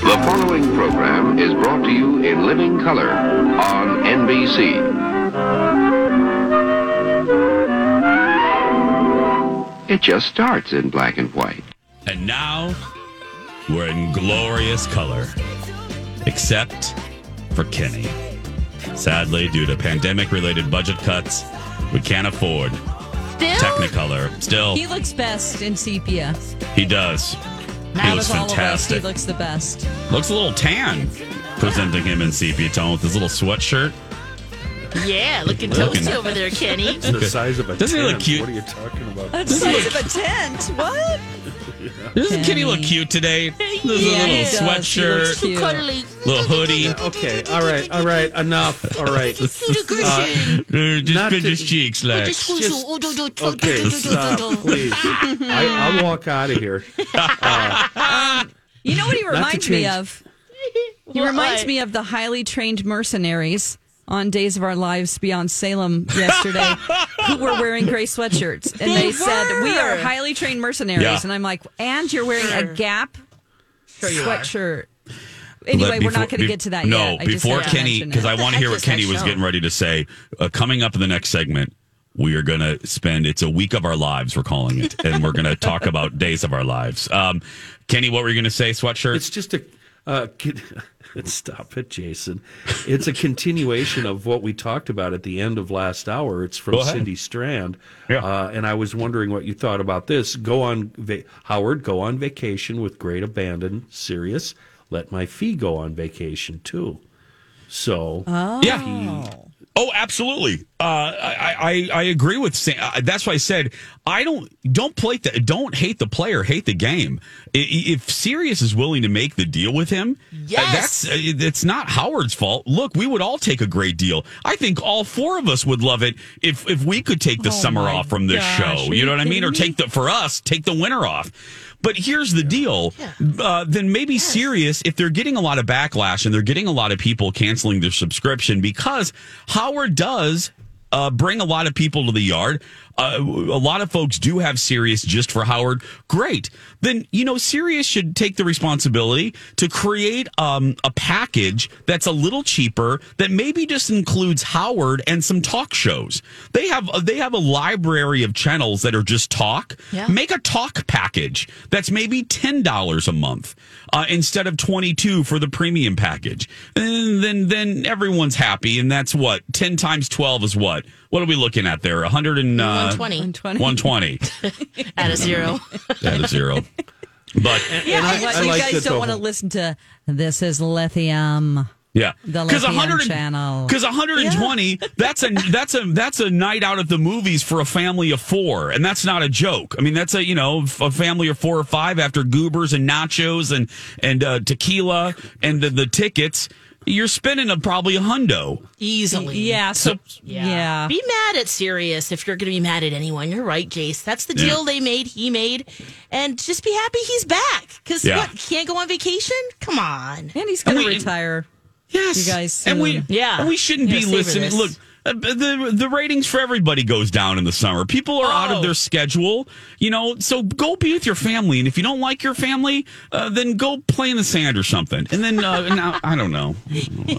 The following program is brought to you in living color on NBC. It just starts in black and white. And now, we're in glorious color. Except for Kenny. Sadly, due to pandemic-related budget cuts, we can't afford Technicolor. Still. He looks best in sepia. He does. He looks fantastic. He looks the best. Looks a little tan, presenting him in sepia tone with his little sweatshirt. Yeah, looking toasty over there, Kenny. The size of a tent. Doesn't he look cute? What are you talking about? The size of a tent. What? Doesn't Kenny look cute today? This is a little sweatshirt, little hoodie. Okay, all right, enough. All right. Just bend his cheeks, Lex. Okay, stop, please. I'll walk out of here. You know what he reminds me of? He reminds me of the highly trained mercenaries on Days of Our Lives Beyond Salem yesterday who were wearing gray sweatshirts. And they said, we are highly trained mercenaries. Yeah. And I'm like, and you're wearing a Gap sweatshirt. Anyway, we're not going to get to that yet. No, before Kenny, because I want to hear what Kenny was getting ready to say. Coming up in the next segment, we are going to spend, it's a week of our lives, we're calling it. And we're going to talk about Days of Our Lives. Kenny, what were you going to say, sweatshirt? It's just a... stop it, Jason. It's a continuation of what we talked about at the end of last hour. It's from Cindy Strand. Yeah. And I was wondering what you thought about this. Go on vacation with great abandon. Sirius, let my fee go on vacation, too. So, Oh, absolutely. I agree with Sam. That's why I said don't hate the player, hate the game. If Sirius is willing to make the deal with him, it's not Howard's fault. Look, we would all take a great deal. I think all 4 of us would love it if we could take the summer off from this show. You know what I mean? Or take the winter off. But here's the deal. Yeah. Then maybe Sirius, if they're getting a lot of backlash and they're getting a lot of people canceling their subscription because Howard does bring a lot of people to the yard. A lot of folks do have Sirius just for Howard. Great. Then, you know, Sirius should take the responsibility to create a package that's a little cheaper that maybe just includes Howard and some talk shows. They have a library of channels that are just talk. Yeah. Make a talk package that's maybe $10 a month instead of $22 for the premium package. And then everyone's happy, and that's what? 10 times 12 is what? What are we looking at there? 120. At a zero. At a zero. But yeah, I you guys don't want to listen to This Is Lithium. Yeah, because 120. Yeah. That's a night out at the movies for a family of four, and that's not a joke. I mean, that's a family of four or five after goobers and nachos and tequila and the tickets. You're spending probably a hundo easily. Yeah. So, be mad at Sirius if you're going to be mad at anyone. You're right, Jace. That's the deal they made. He made, and just be happy he's back. Because what? He can't go on vacation. Come on, and he's going to retire. Yes, you guys. Soon. And we shouldn't be listening. Look. The ratings for everybody goes down in the summer. People are out of their schedule, so go be with your family. And if you don't like your family, then go play in the sand or something. And then, now, I don't know.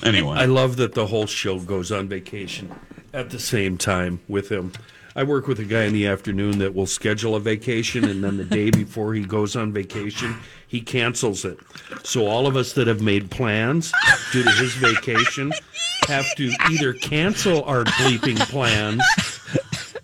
Anyway. I love that the whole show goes on vacation at the same time with him. I work with a guy in the afternoon that will schedule a vacation, and then the day before he goes on vacation, he cancels it. So all of us that have made plans due to his vacation have to either cancel our bleeping plans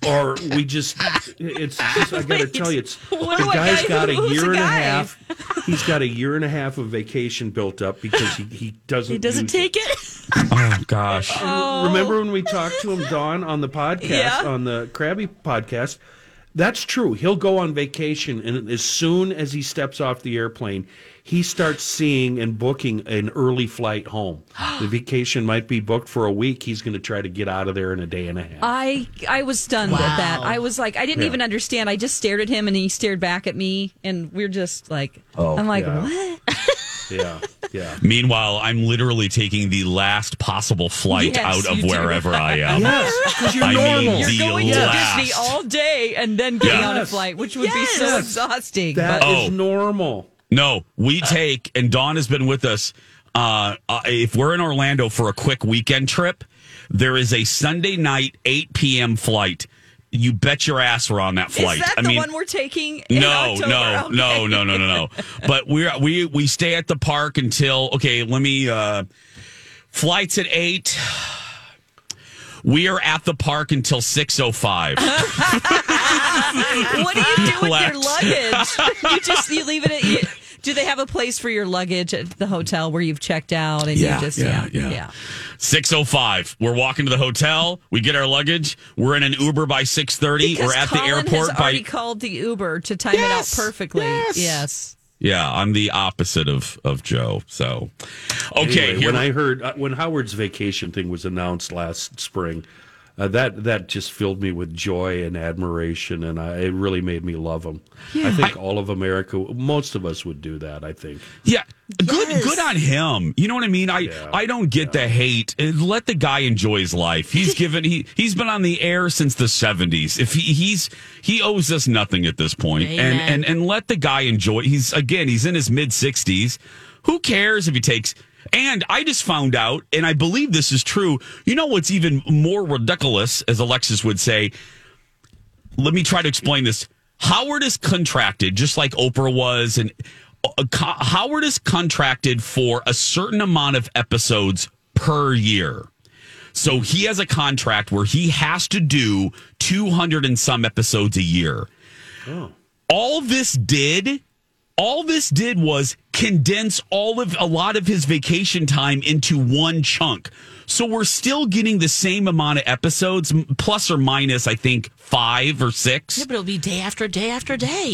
or we just, it's just, I got to tell you, it's the guy's got a year and a half. He's got a year and a half of vacation built up because he doesn't take it. Oh, gosh. Oh. Remember when we talked to him, Dawn, on the podcast, on the Krabby podcast? That's true. He'll go on vacation, and as soon as he steps off the airplane, he starts seeing and booking an early flight home. The vacation might be booked for a week. He's going to try to get out of there in a day and a half. I was stunned at that. I was like, I didn't even understand. I just stared at him, and he stared back at me, and we're just like, what? Yeah. Meanwhile, I'm literally taking the last possible flight out of wherever I am. Yes, because you're normal. You're going to Disney all day and then getting on a flight, which would be so exhausting. That is normal. No, we take, and Dawn has been with us, if we're in Orlando for a quick weekend trip, there is a Sunday night 8 p.m. flight. You bet your ass we're on that flight. Is that one we're taking? No. But we stay at the park until flights at 8. We are at the park until 6:05. What do you do with your luggage? You leave it at you. Do they have a place for your luggage at the hotel where you've checked out? And you just 6:05. We're walking to the hotel. We get our luggage. We're in an Uber by 6:30. We're at the airport. Has already called the Uber to time it out perfectly. Yes. Yeah, I'm the opposite of Joe. So, okay. Anyway, when I heard when Howard's vacation thing was announced last spring, that just filled me with joy and admiration, and it really made me love them. Yeah. I think all of America, most of us would do that, I think. Yeah. Good on him. You know what I mean? I don't get the hate. Let the guy enjoy his life. He's been on the air since the 70s. If he owes us nothing at this point. And let the guy enjoy. He's in his mid 60s. Who cares if he takes? And I just found out, and I believe this is true, you know what's even more ridiculous, as Alexis would say? Let me try to explain this. Howard is contracted, just like Oprah was, and Howard is contracted for a certain amount of episodes per year. So he has a contract where he has to do 200 and some episodes a year. Oh. All this did was condense a lot of his vacation time into one chunk. So we're still getting the same amount of episodes, plus or minus, I think, 5 or 6. Yeah, but it'll be day after day after day.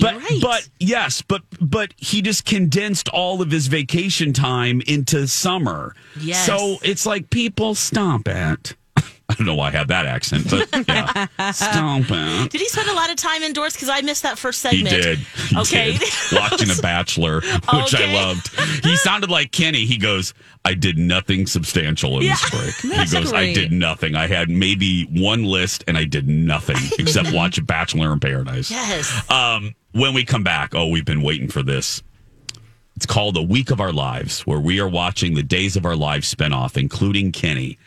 But he just condensed all of his vacation time into summer. Yes. So it's like people stomp at. don't know why I have that accent, but yeah. Stomp out. Did he spend a lot of time indoors? Because I missed that first segment. He did. He did. Watching A Bachelor, which I loved. He sounded like Kenny. He goes, I did nothing substantial in this break. He goes, great. I did nothing. I had maybe one list, and I did nothing except watch Bachelor in Paradise. Yes. When we come back, we've been waiting for this. It's called A Week of Our Lives, where we are watching the Days of Our Lives spinoff, including Kenny,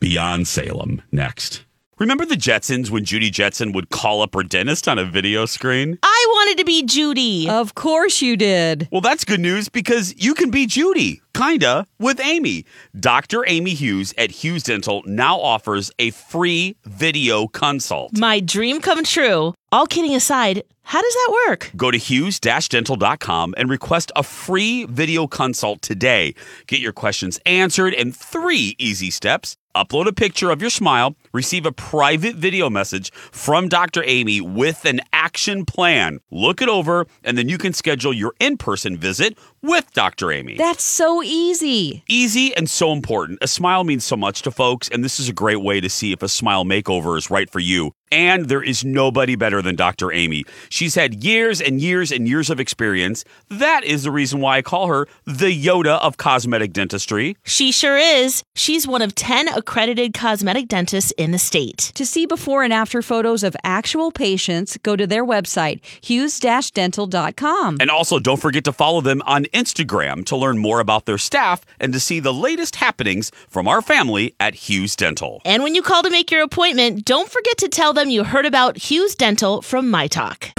Beyond Salem, next. Remember the Jetsons when Judy Jetson would call up her dentist on a video screen? I wanted to be Judy. Of course you did. Well, that's good news because you can be Judy, kinda, with Amy. Dr. Amy Hughes at Hughes Dental now offers a free video consult. My dream come true. All kidding aside, how does that work? Go to Hughes-Dental.com and request a free video consult today. Get your questions answered in 3 easy steps. Upload a picture of your smile, receive a private video message from Dr. Amy with an action plan. Look it over, and then you can schedule your in-person visit with Dr. Amy. That's so easy. Easy and so important. A smile means so much to folks, and this is a great way to see if a smile makeover is right for you. And there is nobody better than Dr. Amy. She's had years and years and years of experience. That is the reason why I call her the Yoda of cosmetic dentistry. She sure is. She's one of 10 accredited cosmetic dentists in the state. To see before and after photos of actual patients, go to their website, Hughes-Dental.com. And also, don't forget to follow them on Instagram to learn more about their staff and to see the latest happenings from our family at Hughes Dental. And when you call to make your appointment, don't forget to tell them you heard about Hughes Dental from My Talk.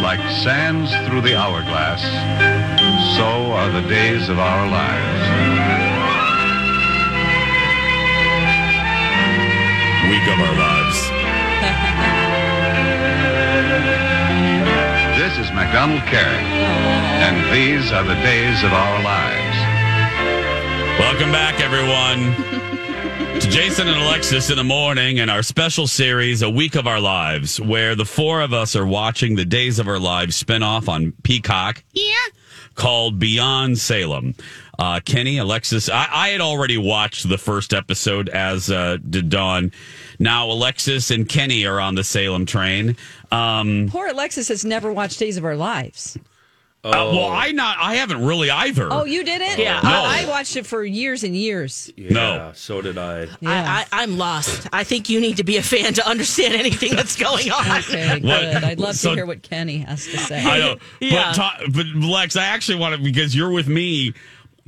Like sands through the hourglass, so are the days of our lives. Week of Our Lives. This is MacDonald Carey, and these are the days of our lives. Welcome back, everyone, to Jason and Alexis in the morning and our special series, A Week of Our Lives, where the 4 of us are watching the Days of Our Lives spinoff on Peacock called Beyond Salem. Kenny, Alexis, I had already watched the first episode, as did Dawn. Now Alexis and Kenny are on the Salem train. Poor Alexis has never watched Days of Our Lives. Well, I haven't really either. Oh, you didn't? Yeah. No. I watched it for years and years. Yeah, no. So did I. Yeah. I'm lost. I think you need to be a fan to understand anything that's going on. Okay, good. I'd love to hear what Kenny has to say. I know. Yeah. But Lex, I actually want to, because you're with me.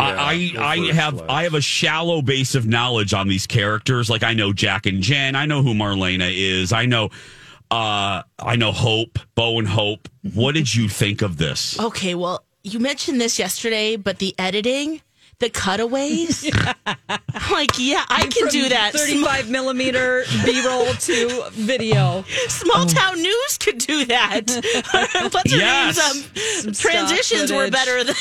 Yeah, I have a shallow base of knowledge on these characters. Like I know Jack and Jen. I know who Marlena is. I know Hope, Bo and Hope. What did you think of this? Okay, well, you mentioned this yesterday, but the editing, the cutaways. I can do that. 35 millimeter B-roll to video. Small town news could do that. What's her name's transitions were better than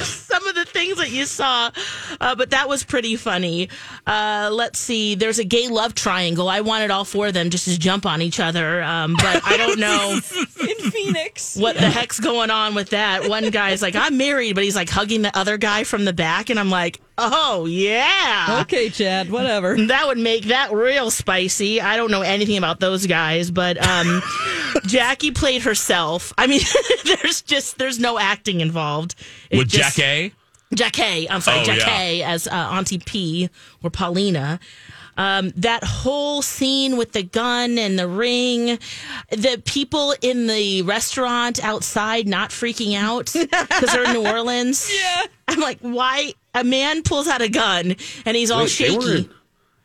some of the things that you saw. But that was pretty funny. Let's see. There's a gay love triangle. I wanted all 4 of them just to jump on each other. But I don't know. In Phoenix. What the heck's going on with that? One guy's like, I'm married, but he's like hugging the other guy from the back, and I'm like, oh yeah, okay, Chad, whatever. That would make that real spicy. I don't know anything about those guys, but Jackie played herself. I mean, there's no acting involved. With Jack A. I'm sorry, Jack A as Auntie P or Paulina. That whole scene with the gun and the ring, the people in the restaurant outside not freaking out because they're in New Orleans. Yeah. I'm like, why? A man pulls out a gun and he's all shaky.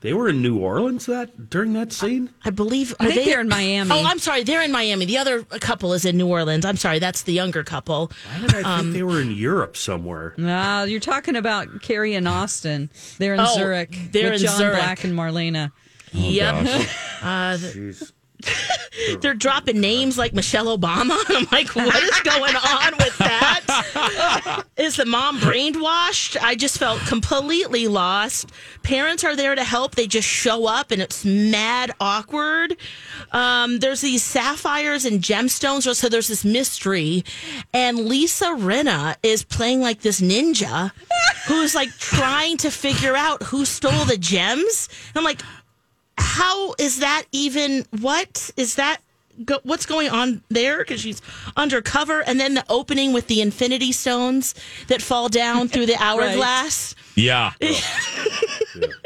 They were in New Orleans during that scene? I believe. I think they're in Miami. Oh, I'm sorry. They're in Miami. The other couple is in New Orleans. I'm sorry. That's the younger couple. Why did I think they were in Europe somewhere? No, you're talking about Carrie and Austin. They're in Zurich. They're with John Black and Marlena. Oh, yep. Gosh. They're dropping names like Michelle Obama. I'm like, what is going on with that? Is the mom brainwashed? I just felt completely lost. Parents are there to help. They just show up, and it's mad awkward. There's these sapphires and gemstones, so there's this mystery. And Lisa Rinna is playing like this ninja who's like trying to figure out who stole the gems. And I'm like, how is that even, what is that, what's going on there? Because she's undercover. And then the opening with the infinity stones that fall down through the hourglass. Right. Yeah.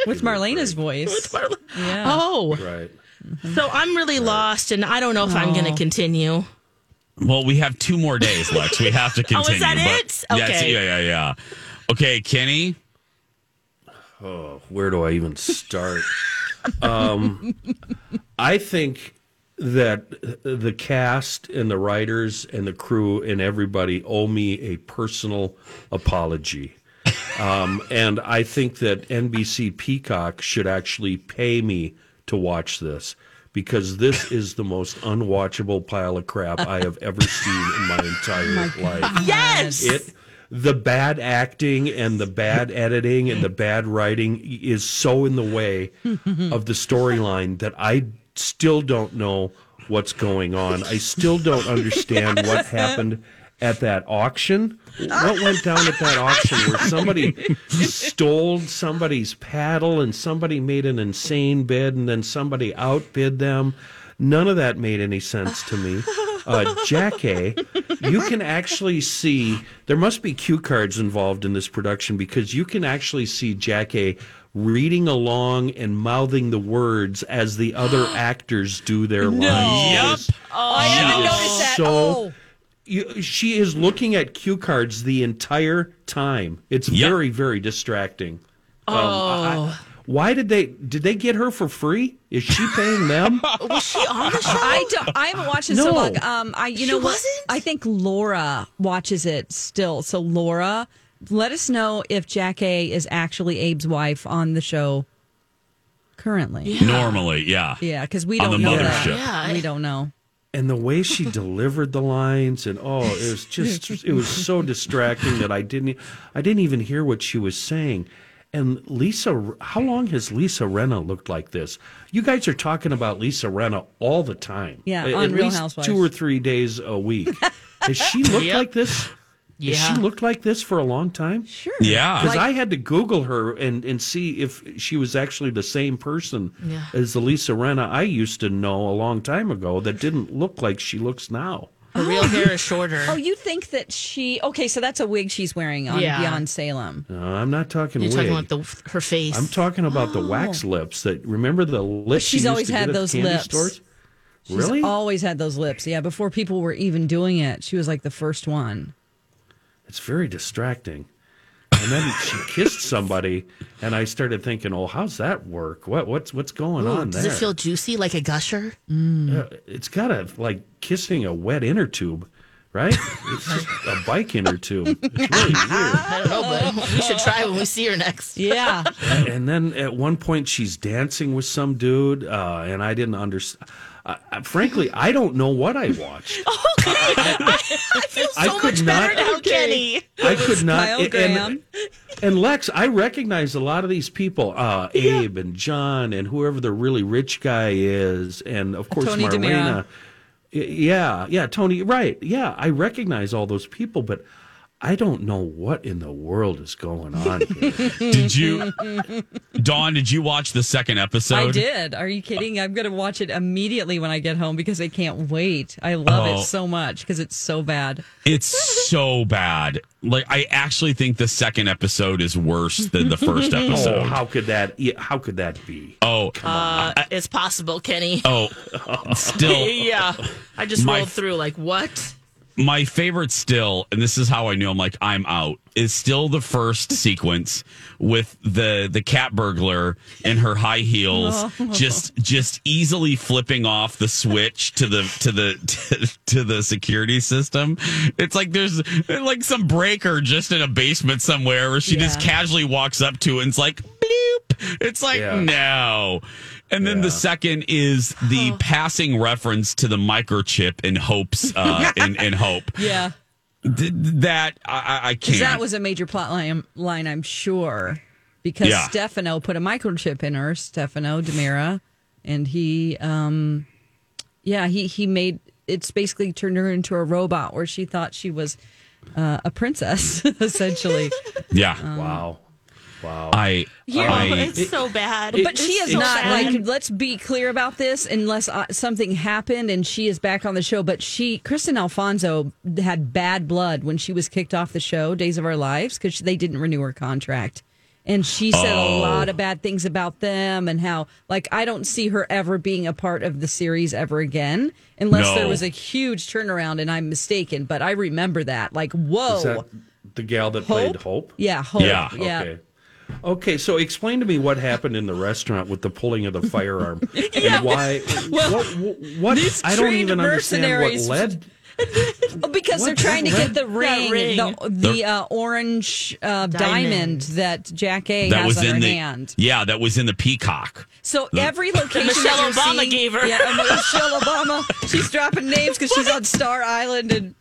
With Marlena's voice. With yeah. Oh. Right. Mm-hmm. So I'm really lost, and I don't know if I'm going to continue. Well, we have 2 more days, Lex. We have to continue. Oh, is that it? Okay. Yeah. Okay, Kenny. Oh, where do I even start? I think that the cast and the writers and the crew and everybody owe me a personal apology. And I think that NBC Peacock should actually pay me to watch this, because this is the most unwatchable pile of crap I have ever seen in my entire life. Yes! The bad acting and the bad editing and the bad writing is so in the way of the storyline that I still don't know what's going on. I still don't understand what happened at that auction. What went down at that auction where somebody stole somebody's paddle and somebody made an insane bid and then somebody outbid them? None of that made any sense to me. Jackie, you can actually see, there must be cue cards involved in this production, because you can actually see Jackie reading along and mouthing the words as the other actors do their lines. Yep. Oh, I haven't noticed that. So she is looking at cue cards the entire time. It's very, very distracting. Why did they get her for free? Is she paying them? Was she on the show? I haven't watched it so long. Wasn't? I think Laura watches it still. So Laura, let us know if Jackie is actually Abe's wife on the show currently. Yeah. Normally, yeah. Yeah, because we don't know that. Yeah. We don't know. And the way she delivered the lines, and it was so distracting that I didn't even hear what she was saying. And Lisa, how long has Lisa Rinna looked like this? You guys are talking about Lisa Rinna all the time. Yeah, on Real Housewives. 2 or 3 days a week. Has she looked like this? Yeah. Has she looked like this for a long time? Sure. Yeah. Because I had to Google her and see if she was actually the same person as the Lisa Rinna I used to know a long time ago that didn't look like she looks now. Her real hair is shorter. Oh, you think that she... Okay, so that's a wig she's wearing on Beyond Salem. No, I'm not talking wig. You're talking about her face. I'm talking about the wax lips. Remember the lips she's always had those lips. Stores? She's always had those lips. Yeah, before people were even doing it, she was like the first one. It's very distracting. And then she kissed somebody, and I started thinking, how's that work? What's going on there? Does it feel juicy like a gusher? Mm. It's got to, like kissing a wet inner tube, right? It's just a bike inner tube. It's really weird. I don't know, but we should try when we see her next. Yeah. And then at one point, she's dancing with some dude, and I didn't understand. Frankly, I don't know what I watched. Okay. I feel so much better now, Kenny. I could not. And Lex, I recognize a lot of these people, Abe and John and whoever the really rich guy is. And, of course, Tony Marlena. DiMera. Yeah, Tony. Right. Yeah, I recognize all those people, but I don't know what in the world is going on here. Dawn, did you watch the second episode? I did. Are you kidding? I'm going to watch it immediately when I get home because I can't wait. I love it so much because it's so bad. It's so bad. Like, I actually think the second episode is worse than the first episode. How could that be? Oh, come on. It's possible, Kenny. Oh, still. Yeah. I just rolled through like, what? My favorite still, and this is how I knew I'm like, I'm out, is still the first sequence with the cat burglar in her high heels just easily flipping off the switch to the security system. It's like there's like some breaker just in a basement somewhere where she just casually walks up to it and it's like, bloop. It's like, no. And then the second is the passing reference to the microchip in Hope's, in Hope. Yeah. I can't. 'Cause that was a major plot line, I'm sure. Because Stefano put a microchip in her, Stefano DiMera, and he made, it's basically turned her into a robot where she thought she was a princess, essentially. Yeah. Wow. It's so bad. But she is not bad. Like, let's be clear about this, unless something happened and she is back on the show. But Kristen Alfonso had bad blood when she was kicked off the show, Days of Our Lives, because they didn't renew her contract. And she said a lot of bad things about them and how, like, I don't see her ever being a part of the series ever again, unless there was a huge turnaround and I'm mistaken. But I remember that. Like, whoa. Is that the gal that played Hope? Yeah, Hope. Yeah. Okay, so explain to me what happened in the restaurant with the pulling of the firearm and why. What I don't even understand what led. Because they're trying to get the ring, the orange diamond that Jack A has on her hand. Yeah, that was in the Peacock. So every location Michelle Obama gave her. Yeah, Michelle Obama. She's dropping names because she's on Star Island and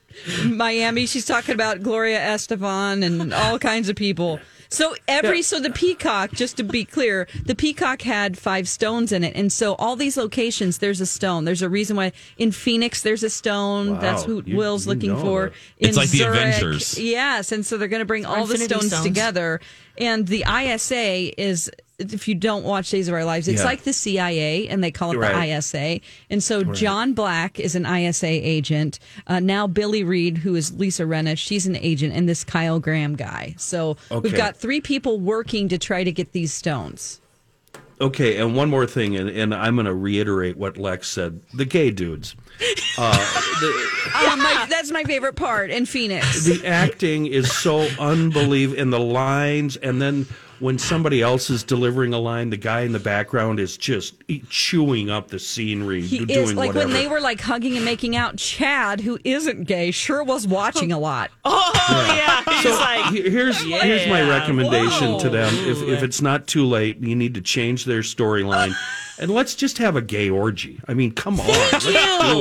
Miami. She's talking about Gloria Estefan and all kinds of people. So the Peacock, just to be clear, the Peacock had 5 stones in it. And so all these locations, there's a stone. There's a reason why in Phoenix, there's a stone. Wow, that's who Will's looking for. It's like Zurich, the Avengers. Yes. And so they're going to bring all the stones together. And the ISA is, if you don't watch Days of Our Lives, it's like the CIA, and they call it the ISA. And so John Black is an ISA agent. Now Billy Reed, who is Lisa Renna, she's an agent, and this Kyle Graham guy. So we've got 3 people working to try to get these stones. Okay, and one more thing, and I'm going to reiterate what Lex said. The gay dudes. That's my favorite part in Phoenix. The acting is so unbelievable, and the lines, and then when somebody else is delivering a line, the guy in the background is just chewing up the scenery. When they were like hugging and making out, Chad, who isn't gay, sure was watching a lot. Here's my recommendation to them. If it's not too late, you need to change their storyline. And let's just have a gay orgy. I mean, come on.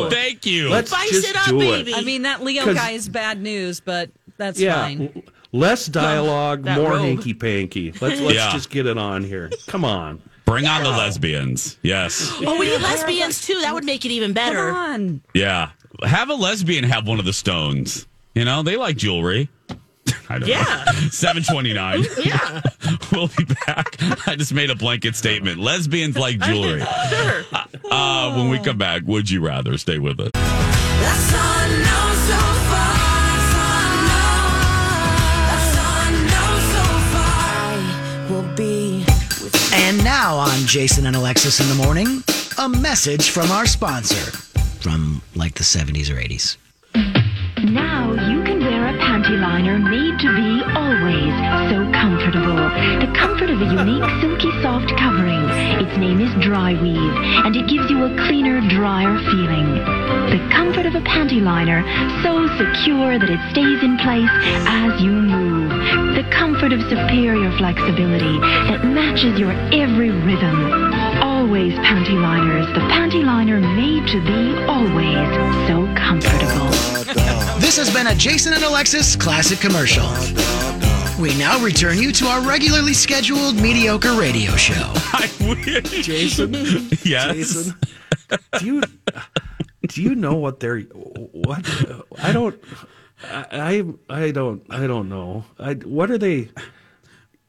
Thank you. Let's spice it up, baby. I mean, that Leo guy is bad news, but that's fine. Less dialogue, more hanky-panky. Let's just get it on here. Come on. Bring on the lesbians. Yes. Oh, we need lesbians, too. That would make it even better. Come on. Yeah. Have a lesbian have one of the stones. You know, they like jewelry. I don't know. 7:29. Yeah. We'll be back. I just made a blanket statement. Lesbians like jewelry. Sure. When we come back, would you rather? Stay with us. That's all now, so far. And now on Jason and Alexis in the Morning, a message from our sponsor from like the 70s or 80s. Now you can wear a panty liner made to be always so comfortable. The comfort of a unique silky soft covering. Its name is Dry Weave, and it gives you a cleaner, drier feeling. The comfort of a panty liner, so secure that it stays in place as you move. The comfort of superior flexibility that matches your every rhythm. Always panty liners, the panty liner made to be always so comfortable. This has been a Jason and Alexis classic commercial. We now return you to our regularly scheduled mediocre radio show. I wish. Jason? Yes? Jason? Do you know what they're... What? I don't... I don't know. What are they...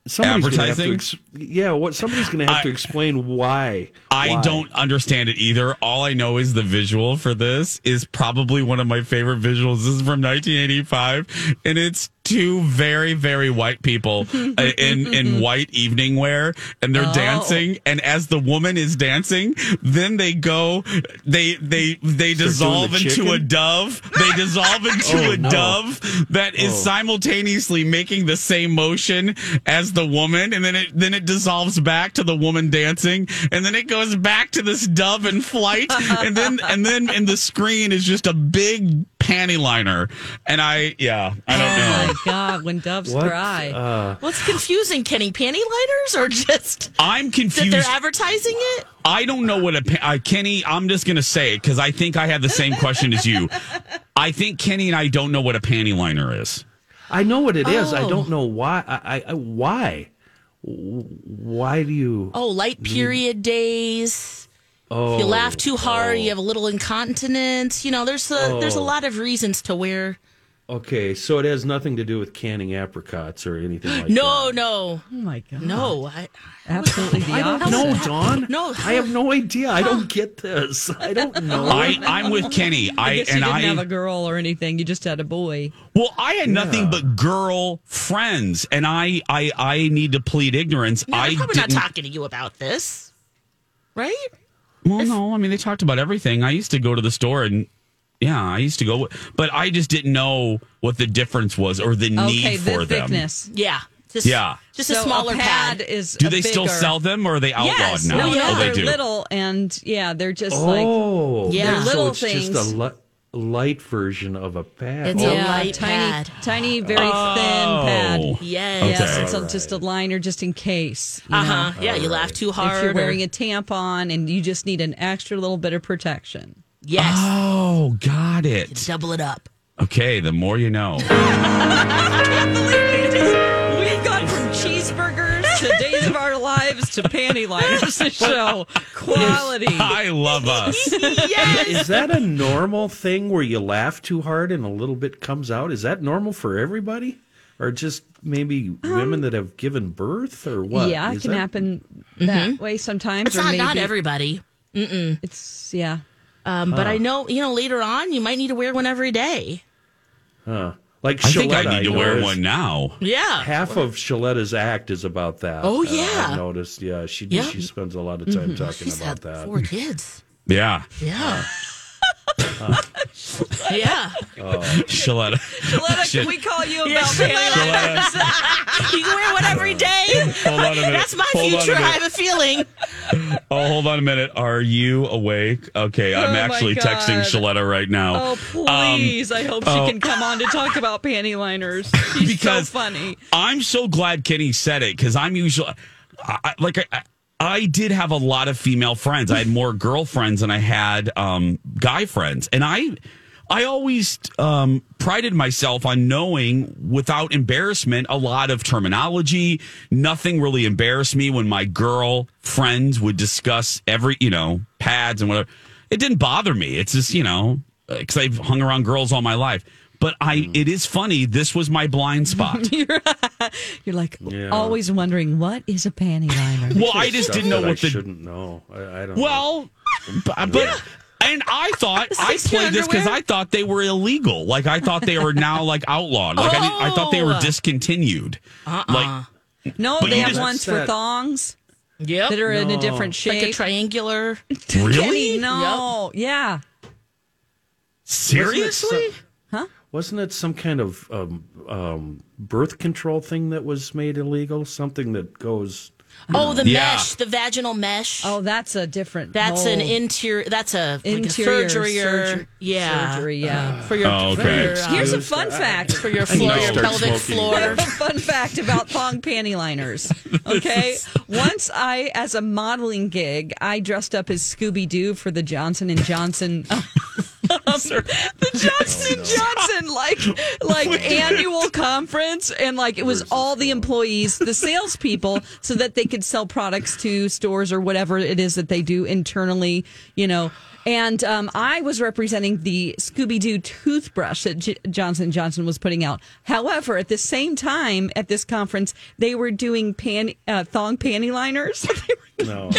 Somebody's advertising? Somebody's going to have to explain why. I don't understand it either. All I know is the visual for this is probably one of my favorite visuals. This is from 1985, and it's two very, very white people in white evening wear, and they're dancing. And as the woman is dancing, then they go, they dissolve into a dove. They dissolve into a dove that is simultaneously making the same motion as the woman, and then it dissolves back to the woman dancing, and then it goes back to this dove in flight, and then in the screen is just a big panty liner. And I don't know. Oh, my God, when doves cry. What's confusing, Kenny? Panty liners or just... I'm confused. That they're advertising it? I don't know what a... Kenny, I'm just going to say it because I think I had the same question as you. I think Kenny and I don't know what a panty liner is. I know what it is. I don't know why. Why? Why do you... Oh, light period days. Oh, if you laugh too hard, you have a little incontinence. You know, there's a lot of reasons to wear... Okay, so it has nothing to do with canning apricots or anything like that. No. Oh, my God. No. Absolutely the opposite. No, Dawn. No. I have no idea. I don't get this. I don't know. I'm with Kenny. I guess you didn't have a girl or anything. You just had a boy. Well, I had nothing but girl friends, and I need to plead ignorance. No, I'm probably not talking to you about this, right? Well, no. I mean, they talked about everything. I used to go to the store and... Yeah, I used to go, but I just didn't know what the difference was or the need for them. Thickness. Yeah. Just so a smaller pad is. Do they still sell them or are they outlawed now? No, they're little and they're just they're little things. So it's just a light version of a pad. It's a light pad. Tiny, very thin pad. Yes, it's just a liner just in case. You know? Yeah, you laugh too hard. If you're wearing a tampon and you just need an extra little bit of protection. Yes. Oh, got it. You double it up. Okay, the more you know. I can't believe we've gone from cheeseburgers to Days of Our Lives to panty liners to show quality. I love us. Yes. Is that a normal thing where you laugh too hard and a little bit comes out? Is that normal for everybody? Or just maybe women that have given birth or what? Yeah, it can happen that way sometimes. It's not everybody. Mm-mm. It's, but I know, later on, you might need to wear one every day. Huh. Like Shaletta, I think I need to wear one now. Yeah. Half of Shaletta's act is about that. Oh, yeah. I noticed. Yeah. She spends a lot of time talking about that. 4 kids. Yeah. Yeah. Yeah. Shaletta, can we call you about Shaletta? You can wear one every day. Hold on a minute. That's my future. I have a feeling. Oh, hold on a minute. Are you awake? Okay, I'm actually texting Shaletta right now. Oh, please. I hope she can come on to talk about panty liners. She's so funny. I'm so glad Kenny said it because I'm usually... I did have a lot of female friends. I had more girlfriends than I had guy friends. And I always prided myself on knowing, without embarrassment, a lot of terminology. Nothing really embarrassed me when my girl friends would discuss every, pads and whatever. It didn't bother me. It's just, because I've hung around girls all my life. But it is funny. This was my blind spot. You're like always wondering what is a panty liner. Well, I just didn't know what I shouldn't know. I don't. Well, but and I thought I played this because I thought they were illegal. Like I thought they were now like outlawed. Like I thought they were discontinued. Like no, they have ones for thongs. Yep, that are in a different shape, like a triangular. Really? No. Yep. Yeah. Seriously? Wasn't it some kind of birth control thing that was made illegal? Something that goes... Oh, the mesh, the vaginal mesh. Oh, that's a different... That's an interior... That's interior like a surgery. Yeah. Surgery, yeah. For your... Here's a fun fact. For your floor, your pelvic floor. Fun fact about thong panty liners. Okay? Once as a modeling gig, I dressed up as Scooby-Doo for the Johnson & Johnson... the Johnson & Johnson like annual conference, and like it was all the employees, the salespeople, so that they could sell products to stores or whatever it is that they do internally, And I was representing the Scooby-Doo toothbrush that Johnson & Johnson was putting out. However, at the same time at this conference, they were doing thong panty liners. No,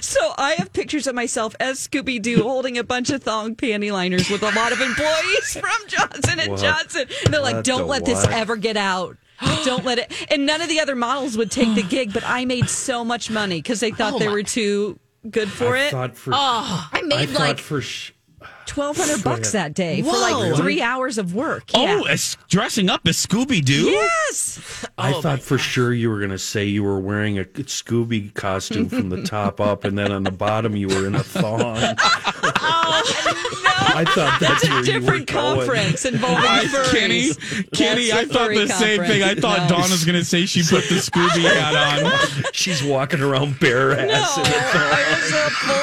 so I have pictures of myself as Scooby-Doo holding a bunch of thong panty liners with a lot of employees from Johnson & Johnson. And they're like, don't let this ever get out. Don't let it. And none of the other models would take the gig, but I made so much money because they thought they were too... Good for it. I made like $1,200 that day for like 3 hours of work. Oh, dressing up as Scooby-Doo? Yes. I thought for sure you were going to say you were wearing a Scooby costume from the top up, and then on the bottom you were in a thong. Oh, no. I thought that's a different conference involving furries. Kenny, I thought the same thing. I thought Dawn was going to say she put the Scooby hat on. She's walking around bare ass in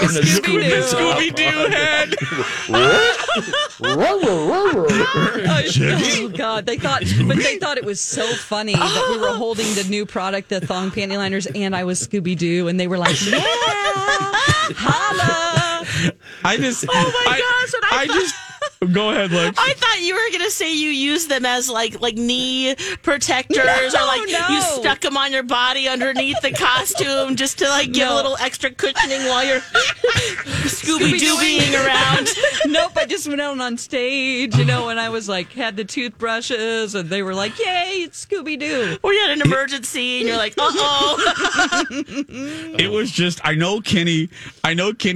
a Scooby-Doo head. Oh God! They thought it was so funny that we were holding the new product, the thong panty liners, and I was Scooby-Doo, and they were like, "Yeah, holla!" Oh my gosh! Go ahead, Lex. I thought you were gonna say you used them as like knee protectors, you stuck them on your body underneath the costume just to give a little extra cushioning while you're Scooby-Dooing around. Nope, I just went out on stage, and I was had the toothbrushes, and they were like, "Yay, it's Scooby-Doo!" Or you had an emergency, and you're like, "Uh-oh." It was just I know Kenny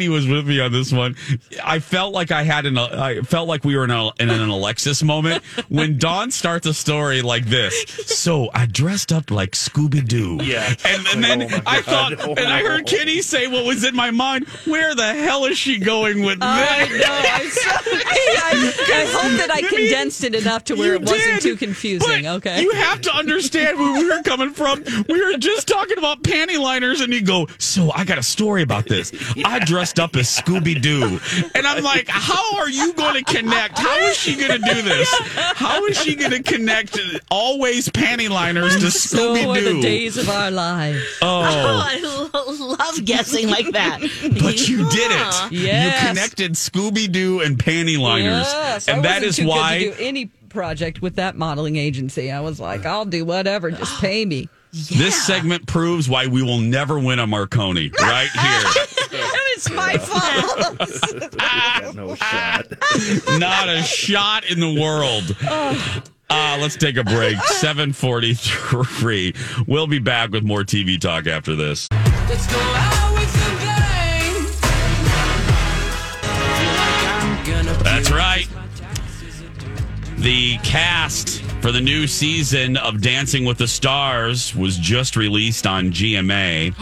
was with me on this one. I felt like we were in an Alexis moment when Dawn starts a story like this. So I dressed up like Scooby-Doo. Yeah. And then I thought, I heard Kenny say what was in my mind. Where the hell is she going with that? I know. I hope that I condensed it enough to where it wasn't too confusing. Okay. You have to understand where we were coming from. We were just talking about panty liners, and you go, so I got a story about this. I dressed up as Scooby-Doo. And I'm like, how are you going to connect? How is she going to do this? How is she going to connect always panty liners to Scooby-Doo? So are the days of our lives. Oh, I love guessing like that. But you did it. Yes. You connected Scooby-Doo and panty liners. Yes, and that is why I wasn't too good to do any project with that modeling agency. I was like, I'll do whatever. Just pay me. Yeah. This segment proves why we will never win a Marconi right here. It's my fault. No shot. Not a shot in the world. Let's take a break. 7:43. We'll be back with more TV talk after this. Let's go out with the game. That's right. The cast for the new season of Dancing with the Stars was just released on GMA.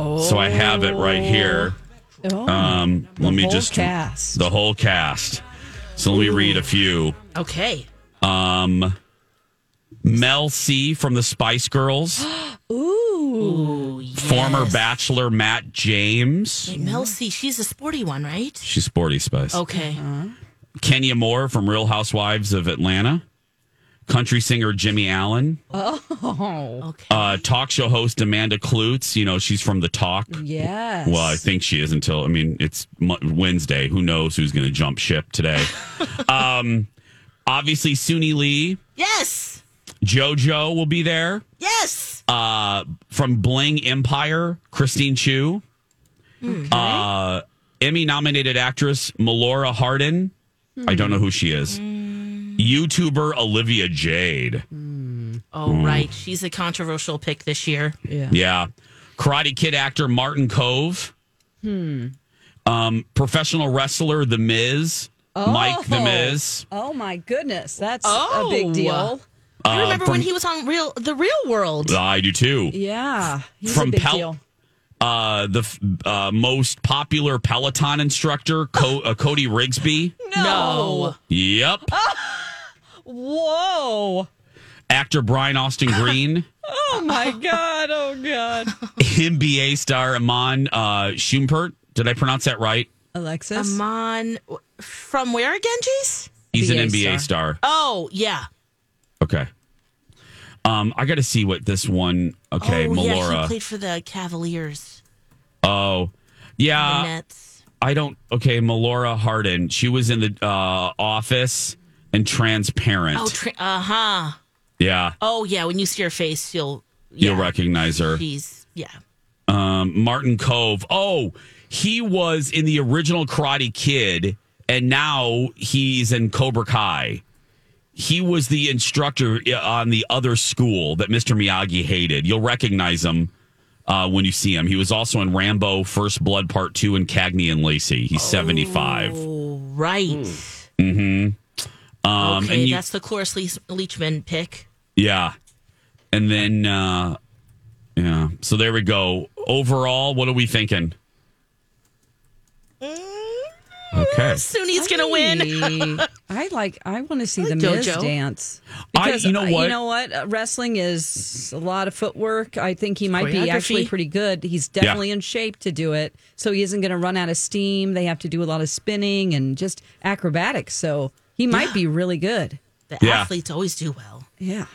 Oh. So I have it right here. Oh. The whole cast. So let me read a few. Okay. Mel C from the Spice Girls. Ooh. Yes. Former Bachelor Matt James. Wait, Mel C, she's a sporty one, right? She's sporty Spice. Okay. Uh-huh. Kenya Moore from Real Housewives of Atlanta. Country singer Jimmy Allen. Oh, okay. Talk show host Amanda Kloots. She's from The Talk. Yes. Well, I think she is until, it's Wednesday. Who knows who's going to jump ship today? Obviously, Suni Lee. Yes. JoJo will be there. Yes. From Bling Empire, Christine Chu. Okay. Emmy-nominated actress Melora Hardin. I don't know who she is. YouTuber Olivia Jade. Right. She's a controversial pick this year. Yeah. Karate Kid actor Martin Cove. Professional wrestler The Miz. Oh. Mike The Miz. Oh, my goodness. That's a big deal. I remember when he was on The Real World. I do, too. Yeah. He's a big deal. The most popular Peloton instructor, Cody Rigsby. No. Yep. Whoa. Actor Brian Austin Green. Oh, my God. Oh, God. NBA star Amon Schumpert. Did I pronounce that right? Alexis. Amon from where again, Jace? He's an NBA star. Oh, yeah. Okay. I got to see what this one... Okay, Melora. Yeah, he played for the Cavaliers. Oh, yeah. The Nets. Melora Hardin. She was in The Office and Transparent. Oh, uh-huh. Yeah. Oh, yeah, when you see her face, you'll recognize her. She's, yeah. Martin Cove. Oh, he was in the original Karate Kid, and now he's in Cobra Kai. He was the instructor on the other school that Mr. Miyagi hated. You'll recognize him when you see him. He was also in Rambo, First Blood Part 2, and Cagney and Lacey. He's 75. Right. Mm-hmm. That's the Cloris Leachman pick. Yeah. And then, yeah. So there we go. Overall, what are we thinking? Okay. Okay. Suni's gonna win. I want to see the JoJo. Miz dance. Because you know what? Wrestling is a lot of footwork. I think he might be actually pretty good. He's definitely in shape to do it. So he isn't going to run out of steam. They have to do a lot of spinning and just acrobatics. So he might be really good. The athletes always do well. Yeah.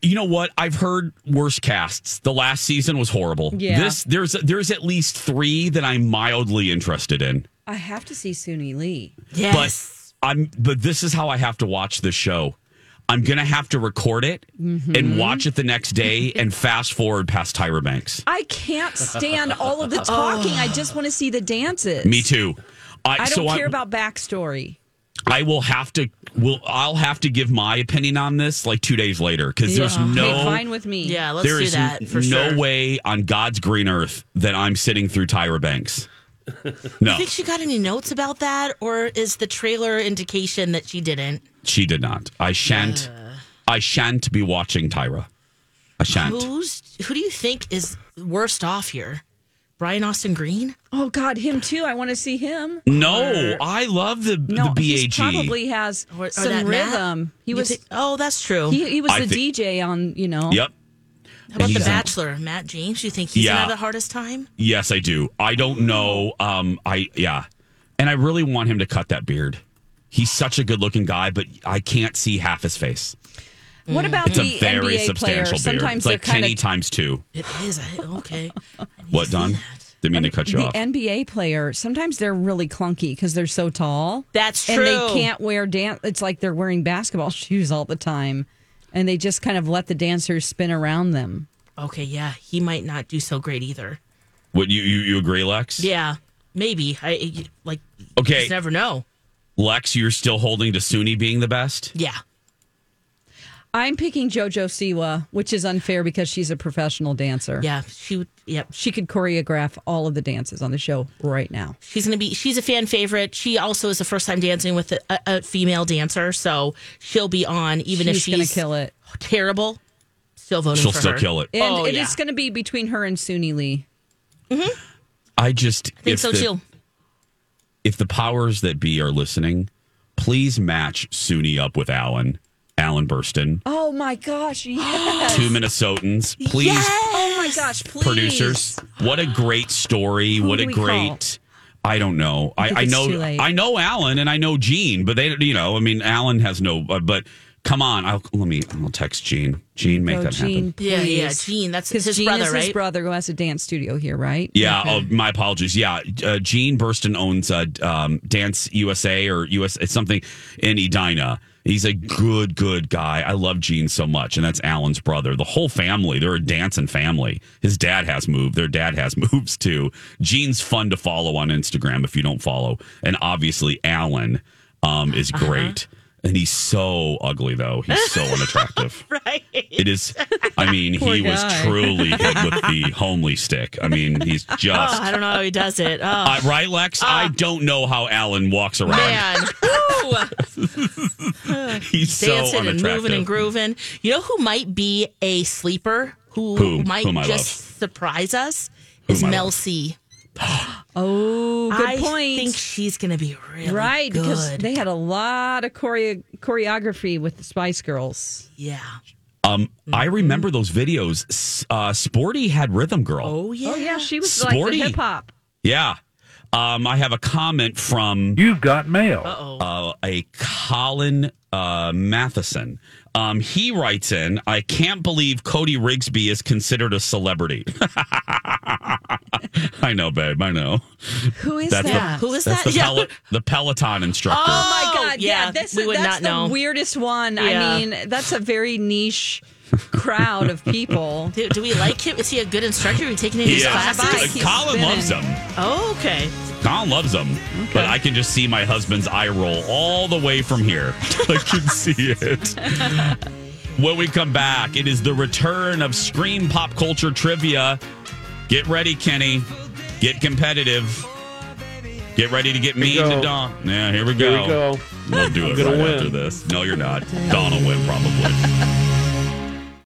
You know what? I've heard worse casts. The last season was horrible. Yeah. There's at least three that I'm mildly interested in. I have to see Suni Lee. Yes. But this is how I have to watch this show. I'm going to have to record it and watch it the next day and fast forward past Tyra Banks. I can't stand all of the talking. I just want to see the dances. Me too. I don't care about backstory. I'll have to give my opinion on this like 2 days later because there's no. Okay, fine with me. Yeah, let's do that. There's no way on God's green earth that I'm sitting through Tyra Banks. No. You think she got any notes about that, or is the trailer indication that she didn't? She did not. I shan't be watching Tyra. I shan't. Who do you think is worst off here? Brian Austin Green? Oh, God, him too. I want to see him. No, I love the BAG. He probably has some rhythm. That's true. He was the DJ on, Yep. How about The Bachelor, Matt James? You think he's going to have the hardest time? Yes, I do. I don't know. And I really want him to cut that beard. He's such a good-looking guy, but I can't see half his face. What about the NBA players? Beard. Sometimes it's like kinda... Kenny times two. It is. Okay. What, Don? Didn't mean to cut you off. The NBA player, sometimes they're really clunky because they're so tall. That's true. And they can't wear it's like they're wearing basketball shoes all the time. And they just kind of let the dancers spin around them. Okay, yeah. He might not do so great either. Would you agree, Lex? Yeah, maybe. You just never know. Lex, you're still holding to Suni being the best? Yeah. I'm picking JoJo Siwa, which is unfair because she's a professional dancer. Yeah, she could choreograph all of the dances on the show right now. She's a fan favorite. She also is the first time dancing with a female dancer, so she'll be on if she's going to kill it. Terrible. Still voting for her. She'll still kill it. And it is going to be between her and Suni Lee. Mhm. I think so too. If the powers that be are listening, please match Suni up with Alan Burstyn. Oh my gosh, yes. Two Minnesotans. Please. Yes. Oh my gosh, please. Producers. What a great story. Who do we call? I don't know. I know Alan and I know Gene, but they Alan has no but come on, I'll text Gene. Gene, make that happen. Please. Yeah, Gene. That's his brother, right? His brother who has a dance studio here, right? Yeah, okay. My apologies. Yeah, Gene Burstyn owns Dance USA or US it's something in Edina. He's a good guy. I love Gene so much. And that's Alan's brother. The whole family. They're a dancing family. His dad has moved. Their dad has moves too. Gene's fun to follow on Instagram if you don't follow. And obviously Alan is great. And he's so ugly, though. He's so unattractive. Right. It is. I mean, he was truly hit with the homely stick. I mean, he's just. Oh, I don't know how he does it. Oh. Right, Lex? I don't know how Alan walks around. Man. He's dancing so unattractive. And moving and grooving. You know who might be a sleeper who might surprise us? Is Mel C. Oh, good point. I think she's going to be really good. Because they had a lot of choreography with the Spice Girls. Yeah. I remember those videos. Sporty had Rhythm Girl. Oh, yeah. Oh, yeah. She was Sporty. Like the hip-hop. Yeah. I have a comment from... You've got mail. A Colin Matheson. He writes in, I can't believe Cody Rigsby is considered a celebrity. I know, babe. I know. Who is that? Who is that? That's the Peloton instructor. Oh, my God. Yeah. That's the weirdest one. Yeah. I mean, that's a very niche crowd of people. Do we like him? Is he a good instructor? Are we taking his classes? Colin loves him. Oh, okay. Colin loves him, okay. But I can just see my husband's eye roll all the way from here. I can see it. When we come back, it is the return of Scream Pop Culture Trivia. Get ready, Kenny. Get competitive. Get ready to get mean to Don. Yeah, here we go. We'll do it right after this. No, you're not. Don will win, probably.